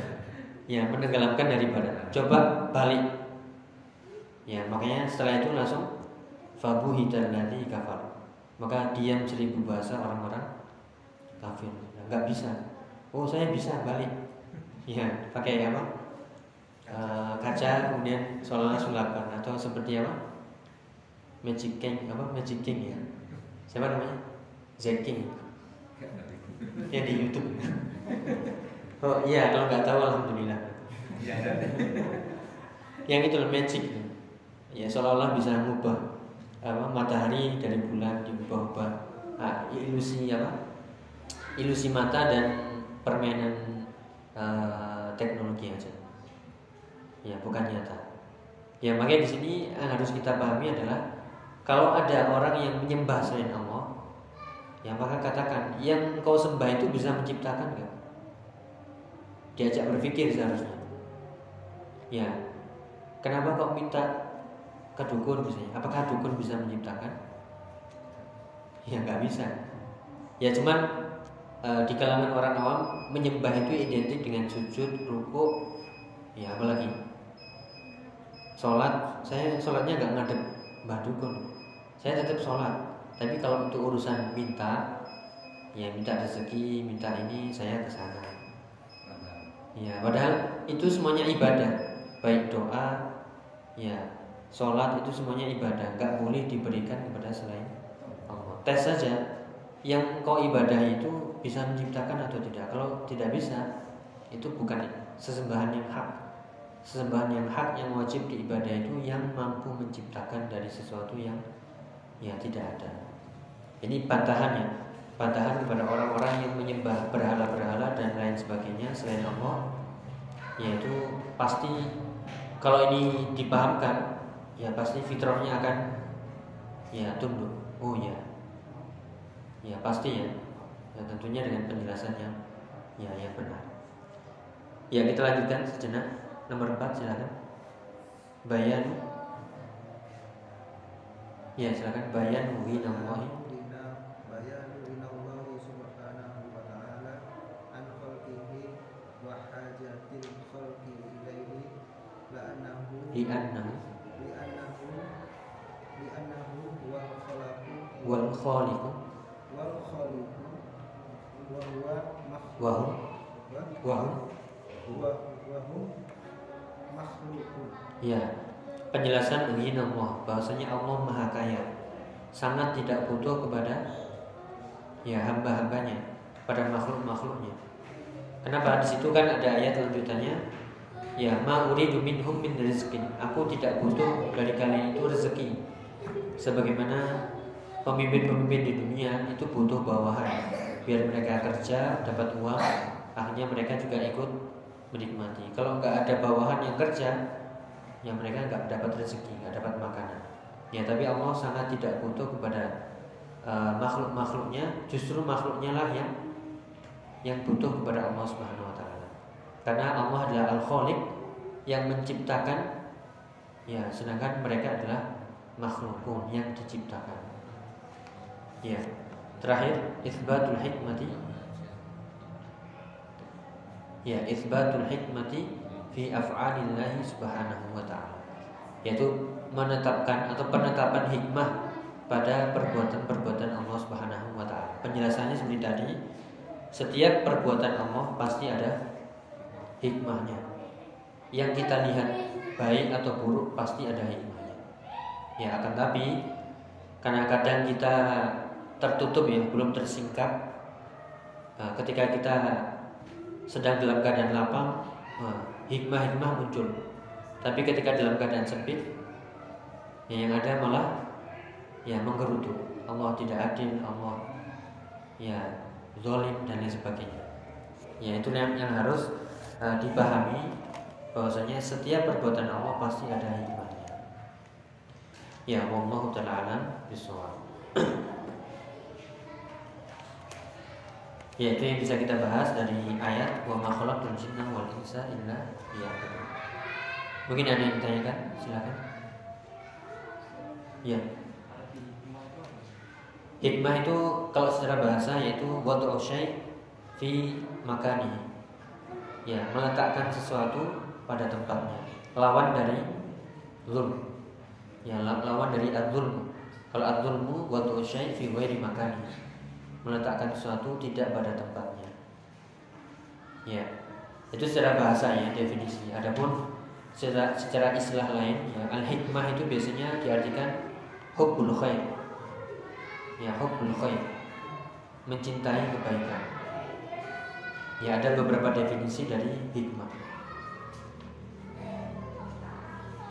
ya menenggelamkan dari barat. Coba balik. Ya, makanya setelah itu langsung fabuhital ladzi kafar. Maka diam seribu bahasa orang-orang kafir. Enggak bisa. Oh, saya bisa balik. Ya, pakai apa? Kaca kemudian seolah-olah sulapan atau seperti apa? Magic King, apa? Magic King ya? Siapa namanya? Zack King. Ya di YouTube. Oh iya, kalau nggak tahu alhamdulillah. Yang itu magic. Ya seolah-olah bisa mengubah apa matahari dari bulan diubah-ubah. Ah, ilusi apa? Ilusi mata dan permainan teknologi aja. Ya bukan nyata. Ya makanya di sini harus kita pahami adalah kalau ada orang yang menyembah selain Allah, ya maka katakan, yang kau sembah itu bisa menciptakan gak? Diajak berpikir seharusnya. Ya, kenapa kau minta ke dukun misalnya? Apakah dukun bisa menciptakan? Ya gak bisa. Ya cuman di kalangan orang awam menyembah itu identik dengan sujud, rukuk, ya apalagi sholat. Saya sholatnya gak ngadep mbah dukun, saya tetap sholat. Tapi kalau untuk urusan minta, ya minta rezeki, minta ini, saya kesana. Ya padahal itu semuanya ibadah, baik doa, ya sholat itu semuanya ibadah, nggak boleh diberikan kepada selain Allah. Tes saja, yang kau ibadah itu bisa menciptakan atau tidak. Kalau tidak bisa, itu bukan sesembahan yang hak. Sesembahan yang hak yang wajib diibadah itu yang mampu menciptakan dari sesuatu yang ya tidak ada. Ini bantahannya, bantahan kepada orang-orang yang menyembah berhala-berhala dan lain sebagainya selain Allah. Yaitu pasti kalau ini dipahamkan, ya pasti fitrahnya akan ya tunduk. Oh ya, ya pasti ya. Ya tentunya dengan penjelasan yang ya yang benar. Ya kita lanjutkan sejenak. Nomor 4 silakan. Bayan. Ya silakan bayan mu'in Allah. Bayan mu'in Allah subhanahu wa ta'ala an khalqihi wa hajatil khalqi ilaihi li annahu wal khaliqu wa huwa makhluqun Ya, penjelasan begini Allah, bahwasanya Allah Maha Kaya, sangat tidak butuh kepada ya hamba-hambanya, pada makhluk-makhluknya. Kenapa? Di situ kan ada ayat lanjutannya, ya ma'uridu minhum min rizqin. Aku tidak butuh dari kalian itu rezeki. Sebagaimana pemimpin-pemimpin di dunia itu butuh bawahan, biar mereka kerja dapat uang, akhirnya mereka juga ikut menikmati. Kalau nggak ada bawahan yang kerja, ya mereka nggak dapat rezeki, nggak dapat makanan. Ya tapi Allah sangat tidak butuh kepada makhluk-makhluknya, justru makhluknya lah yang butuh kepada Allah Subhanahu Wa Taala. Karena Allah adalah Al-Khaliq yang menciptakan, ya sedangkan mereka adalah makhlukun yang diciptakan. Ya terakhir isbatul hikmati. Ya, isbatul hikmati fi af'alillahi subhanahu wa ta'ala, yaitu menetapkan atau penetapan hikmah pada perbuatan-perbuatan Allah subhanahu wa ta'ala. Penjelasannya seperti tadi, setiap perbuatan Allah pasti ada hikmahnya. Yang kita lihat baik atau buruk pasti ada hikmahnya. Ya, akan tapi karena kadang kita tertutup ya, belum tersingkap. Ketika kita sedang dalam keadaan lapang, hikmah-hikmah muncul. Tapi ketika dalam keadaan sempit, ya, yang ada malah ya menggerutu. Allah tidak adil, Allah ya zalim dan lain sebagainya. Ya, itu yang harus dipahami bahwasanya setiap perbuatan Allah pasti ada hikmahnya. Ya, wallahu ta'ala bishawab. Ya, itu yang bisa kita bahas dari ayat wa ma khalaqtul jinna wal insa illa liya'budun. Mungkin ada yang ditanyakan, silakan. Ya. Hikmah itu kalau secara bahasa yaitu wad'u syai' fi makanihi. Ya, meletakkan sesuatu pada tempatnya. Lawan dari zulm. Ya, lawan dari adzulm. Kalau adzulmu wad'u syai' fi ghairi makanihi, meletakkan sesuatu tidak pada tempatnya. Ya, itu secara bahasa ya definisi. Adapun secara istilah lain, ya, al-hikmah itu biasanya diartikan hubbul khair. Ya, hubbul khair, mencintai kebaikan. Ya, ada beberapa definisi dari hikmah.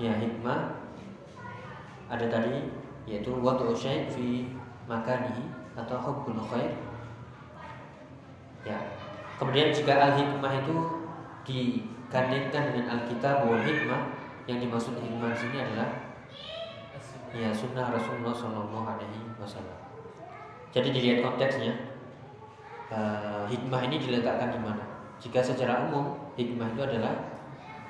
Ya, hikmah ada tadi yaitu wad'u syai' fi makanihi atau hubbul khair. Ya. Kemudian jika al-hikmah itu digandengkan dengan al-kitab wal hikmah, yang dimaksud hikmah di sini adalah ya sunnah Rasulullah sallallahu alaihi wasallam. Jadi dilihat konteksnya, hikmah ini diletakkan di mana? Jika secara umum hikmah itu adalah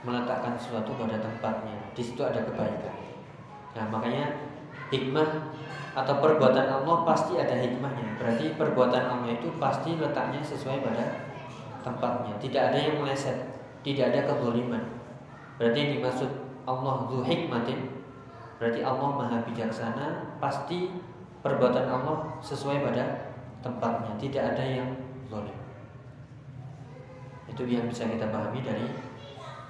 meletakkan sesuatu pada tempatnya, di situ ada kebaikan. Nah, makanya hikmah atau perbuatan Allah pasti ada hikmahnya. Berarti perbuatan Allah itu pasti letaknya sesuai pada tempatnya. Tidak ada yang meleset, tidak ada kezaliman. Berarti yang dimaksud Allah dzu hikmatin, berarti Allah maha bijaksana. Pasti perbuatan Allah sesuai pada tempatnya, tidak ada yang zalim. Itu yang bisa kita pahami dari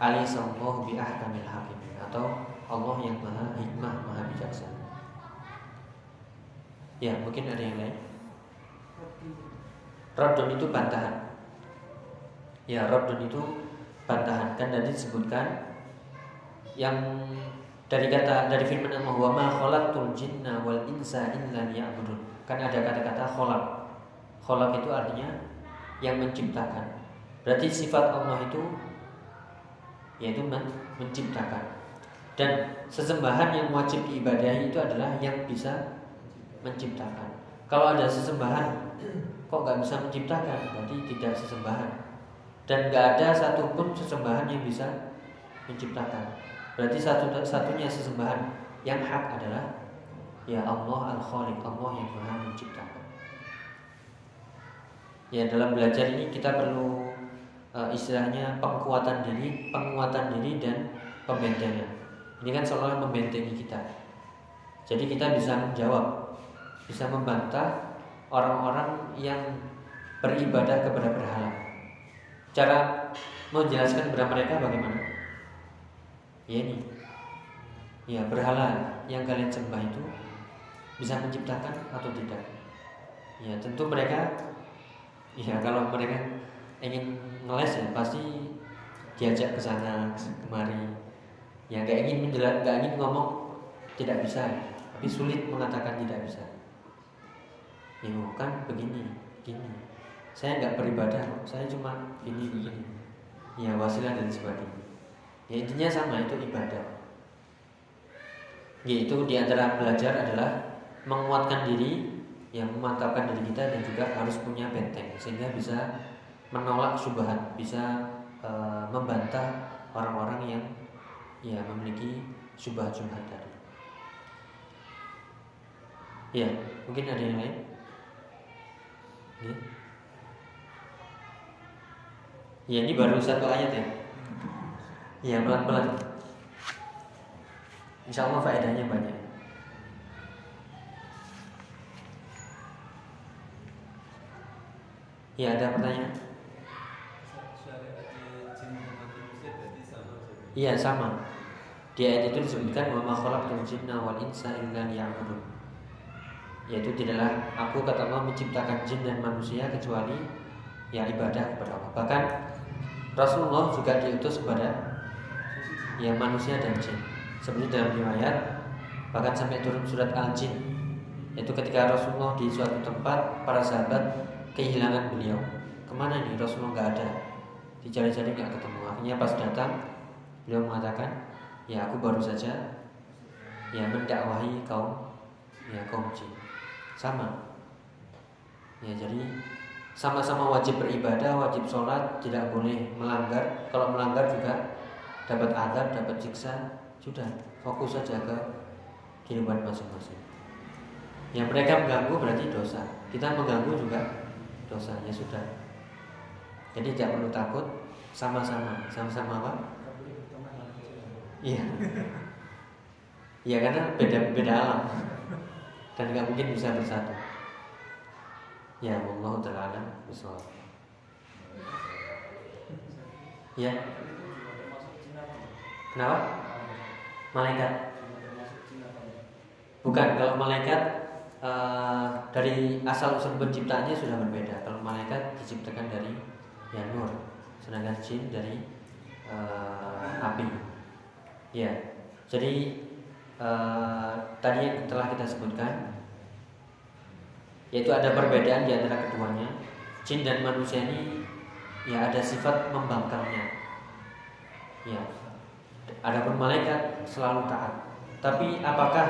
alisallahu bi ahkamil hakimin, atau Allah yang maha hikmah, maha bijaksana. Ya, mungkin ada yang lain. Raddun itu bantahan. Ya, raddun itu bantahan. Kan tadi disebutkan yang dari kata, dari firman Allah wa ma khalaqtul jinna wal insa illa liya'budun. Kan ada kata-kata khalaq. Khalaq itu artinya yang menciptakan. Berarti sifat Allah itu yaitu menciptakan. Dan sesembahan yang wajib diibadahi itu adalah yang bisa menciptakan. Kalau ada sesembahan kok nggak bisa menciptakan, berarti tidak sesembahan. Dan nggak ada satupun sesembahan yang bisa menciptakan. Berarti satu-satunya sesembahan yang hak adalah ya Allah al-Khaliq, Allah yang maha menciptakan. Ya, dalam belajar ini kita perlu istilahnya penguatan diri dan pembentengan. Ini kan seolah membentengi kita. Jadi kita bisa menjawab, bisa membantah orang-orang yang beribadah kepada berhala. Cara menjelaskan kepada mereka bagaimana? Ya ini, ya berhala yang kalian sembah itu bisa menciptakan atau tidak? Ya tentu mereka, ya kalau mereka ingin ngeles ya pasti diajak ke sana kemari. Ya nggak ingin ngomong tidak bisa, tapi sulit mengatakan tidak bisa. Ya bukan begini. Saya nggak beribadah, saya cuma begini. Ya wasilah dan sebagainya. Ya intinya sama, itu ibadah. Ya, itu diantara belajar adalah menguatkan diri, yang memantapkan diri kita, dan juga harus punya benteng sehingga bisa menolak syubhat, bisa membantah orang-orang yang ya memiliki syubhat tadi. Ya mungkin ada yang lain. Ya ini baru satu ayat ya. Iya, pelan-pelan. Insya Allah faedahnya banyak. Iya, ada pertanyaan? Iya, sama. Di ayat itu disebutkan wa ma khalaqtul jinna wal insa illa liya'budun. Yaitu tidaklah aku kata Allah menciptakan jin dan manusia kecuali ya ibadah kepada Allah. Bahkan Rasulullah juga diutus kepada ya manusia dan jin. Seperti dalam riwayat bahkan sampai turun surat Al-Jin. Yaitu ketika Rasulullah di suatu tempat para sahabat kehilangan beliau. Kemana nih Rasulullah enggak ada? Dicari-cari enggak ketemu. Akhirnya pas datang beliau mengatakan, ya aku baru saja ya mendakwahi kaum jin. Sama. Ya jadi sama-sama wajib beribadah, wajib sholat, tidak boleh melanggar. Kalau melanggar juga dapat azab, dapat siksa. Sudah, fokus saja ke kehidupan masing-masing. Yang mereka mengganggu berarti dosa. Kita mengganggu juga dosa. Ya sudah. Jadi tidak perlu takut. Sama-sama apa? Iya, ya karena beda alam dan nggak mungkin bisa bersatu. Ya, Allah Taala bersama. Ya, kenapa? Malaikat? Bukan, kalau malaikat dari asal usul penciptaannya sudah berbeda. Kalau malaikat diciptakan dari ya nur, sedangkan jin dari api. Ya, jadi tadi yang telah kita sebutkan, yaitu ada perbedaan di antara keduanya. Jin dan manusia ini, ya ada sifat membangkangnya. Ya, adapun malaikat selalu taat. Tapi apakah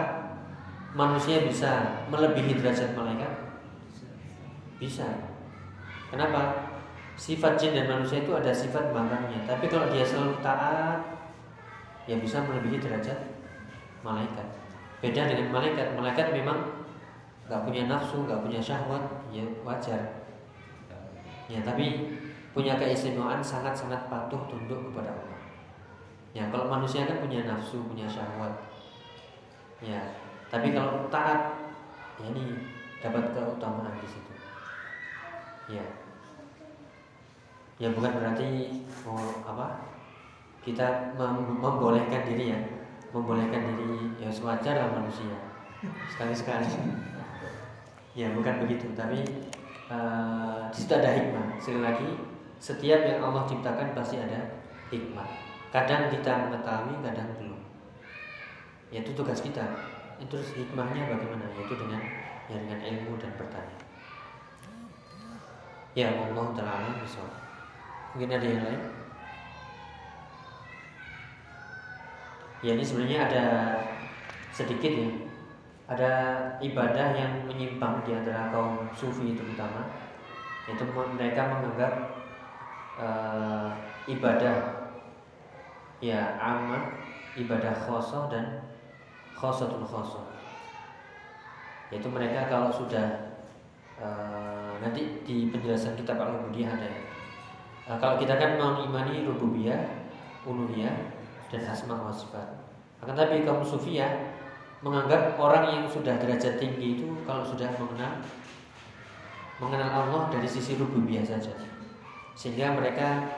manusia bisa melebihi derajat malaikat? Bisa. Kenapa? Sifat jin dan manusia itu ada sifat membangkangnya. Tapi kalau dia selalu taat, yang bisa melebihi derajat malaikat. Beda dengan malaikat. Malaikat memang gak punya nafsu, gak punya syahwat, ya wajar. Ya tapi punya keistimewaan sangat-sangat patuh tunduk kepada Allah. Ya kalau manusia kan punya nafsu, punya syahwat. Ya tapi kalau taat, ya ini dapat keutamaan di situ. Ya, ya bukan berarti kita membolehkan diri ya, ya sewajarlah manusia sekali-sekali. Ya bukan begitu, tapi di situ ada hikmah. Sekali lagi, setiap yang Allah ciptakan pasti ada hikmah. Kadang kita mengetahui, kadang belum. Yaitu tugas kita. Itu hikmahnya bagaimana? Yaitu dengan ilmu dan bertanya. Ya Allah Taala bersama. Mungkin ada yang lain? Ya ini sebenarnya ada sedikit ya, ada ibadah yang menyimpang di antara kaum sufi terutama, yaitu mereka menganggap ibadah ya ammah, ibadah khosoh dan khosotul khosoh. Yaitu mereka kalau sudah nanti di penjelasan kitab Al-Abidiah ada ya. Kalau kita kan mengimani rububiyah, uluhiyah dan asma wa sifat. Akan tapi kaum sufiyah menganggap orang yang sudah derajat tinggi itu kalau sudah mengenal Allah dari sisi rububiyah saja. Sehingga mereka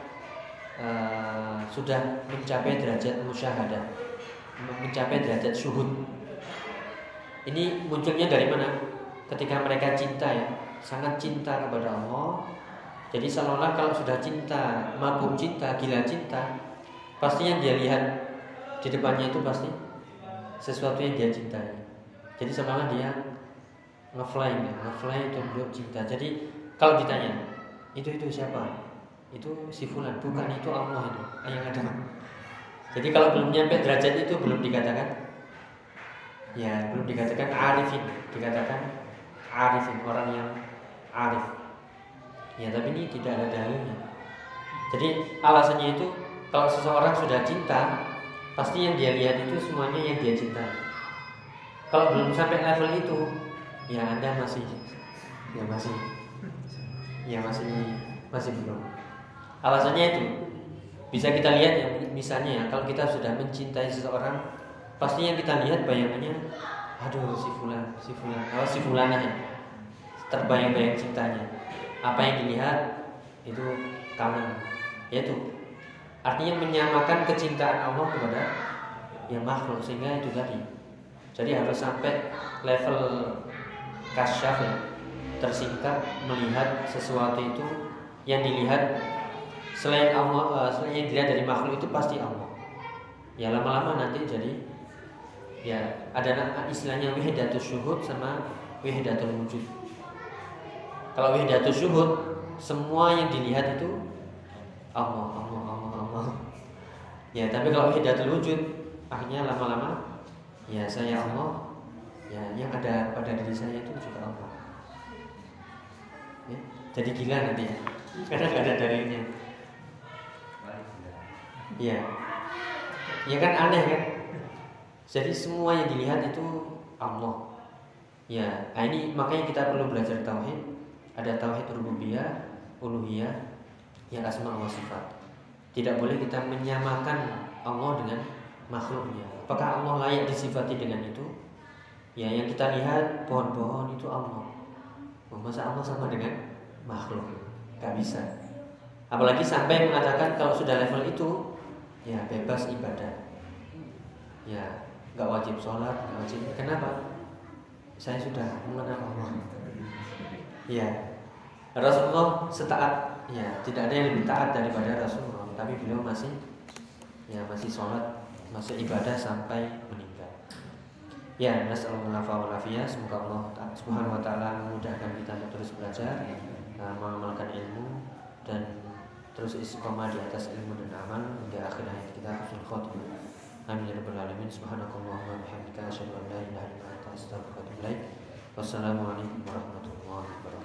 sudah mencapai derajat musyahadah, mencapai derajat syuhud. Ini munculnya dari mana? Ketika mereka cinta ya, sangat cinta kepada Allah. Jadi seolah-olah kalau sudah cinta, mabuk cinta, gila cinta, pasti yang dia lihat di depannya itu pasti sesuatu yang dia cintai. Jadi semangat dia ngefly itu beliau cinta. Jadi kalau ditanya, itu siapa? Itu si fulan, bukan itu Allah itu. Yang ada. Jadi kalau belum nyampe derajat itu belum dikatakan ya, belum dikatakan arifin, dikatakan arifin, orang yang arif. Ya, tapi ini tidak ada dalilnya. Jadi alasannya itu kalau seseorang sudah cinta, pasti yang dia lihat itu semuanya yang dia cinta. Kalau belum sampai level itu, ya Anda masih belum. Alasannya itu, Bisa kita lihat ya, misalnya ya, kalau kita sudah mencintai seseorang, pastinya kita lihat bayangannya, aduh si fulan aja, terbayang-bayang cintanya. Apa yang dilihat itu kamu, yaitu artinya menyamakan kecintaan Allah kepada yang makhluk, sehingga itu tadi. Jadi harus sampai level kasyaf ya, tersingkap melihat sesuatu itu yang dilihat selain Allah, selain yang dilihat dari makhluk itu pasti Allah. Ya lama-lama nanti jadi ya ada istilahnya wahdatul syuhud sama wahdatul wujud. Kalau wahdatul syuhud semua yang dilihat itu Allah. Ya tapi kalau wahdatul wujud akhirnya lama-lama ya saya Allah, ya yang ada pada diri saya itu juga Allah. Ya, jadi gila nanti ya, karena nggak ada dalilnya. Ya, ya kan aneh kan? Jadi semua yang dilihat itu Allah. Ya, nah ini makanya kita perlu belajar tauhid. Ada tauhid rububiyah, uluhiyah, ya asma wa sifat. Tidak boleh kita menyamakan Allah dengan makhluknya. Apakah Allah layak disifati dengan itu? Ya, yang kita lihat pohon-pohon itu Allah. Masa Allah sama dengan makhluk? Gak bisa. Apalagi sampai mengatakan kalau sudah level itu, ya bebas ibadah, ya gak wajib sholat, gak wajib. Kenapa? Saya sudah mengenal Allah. Ya Rasulullah setaat, ya tidak ada yang lebih taat daripada Rasulullah. Tapi beliau masih, ya masih sholat, masih ibadah sampai meninggal. Ya nasallahu alafiyah, semoga Allah Subhanahu wa ta'ala memudahkan kita untuk terus belajar, mengamalkan ilmu dan terus istiqomah di atas ilmu dan amal hingga akhir hayat kita. Amin ya rabbal alamin. Subhanakallahumma wa bihamdika asyhadu an la ilaha illa anta astaghfiruka wa atubu ilaik. Wassalamualaikum warahmatullahi wabarakatuh.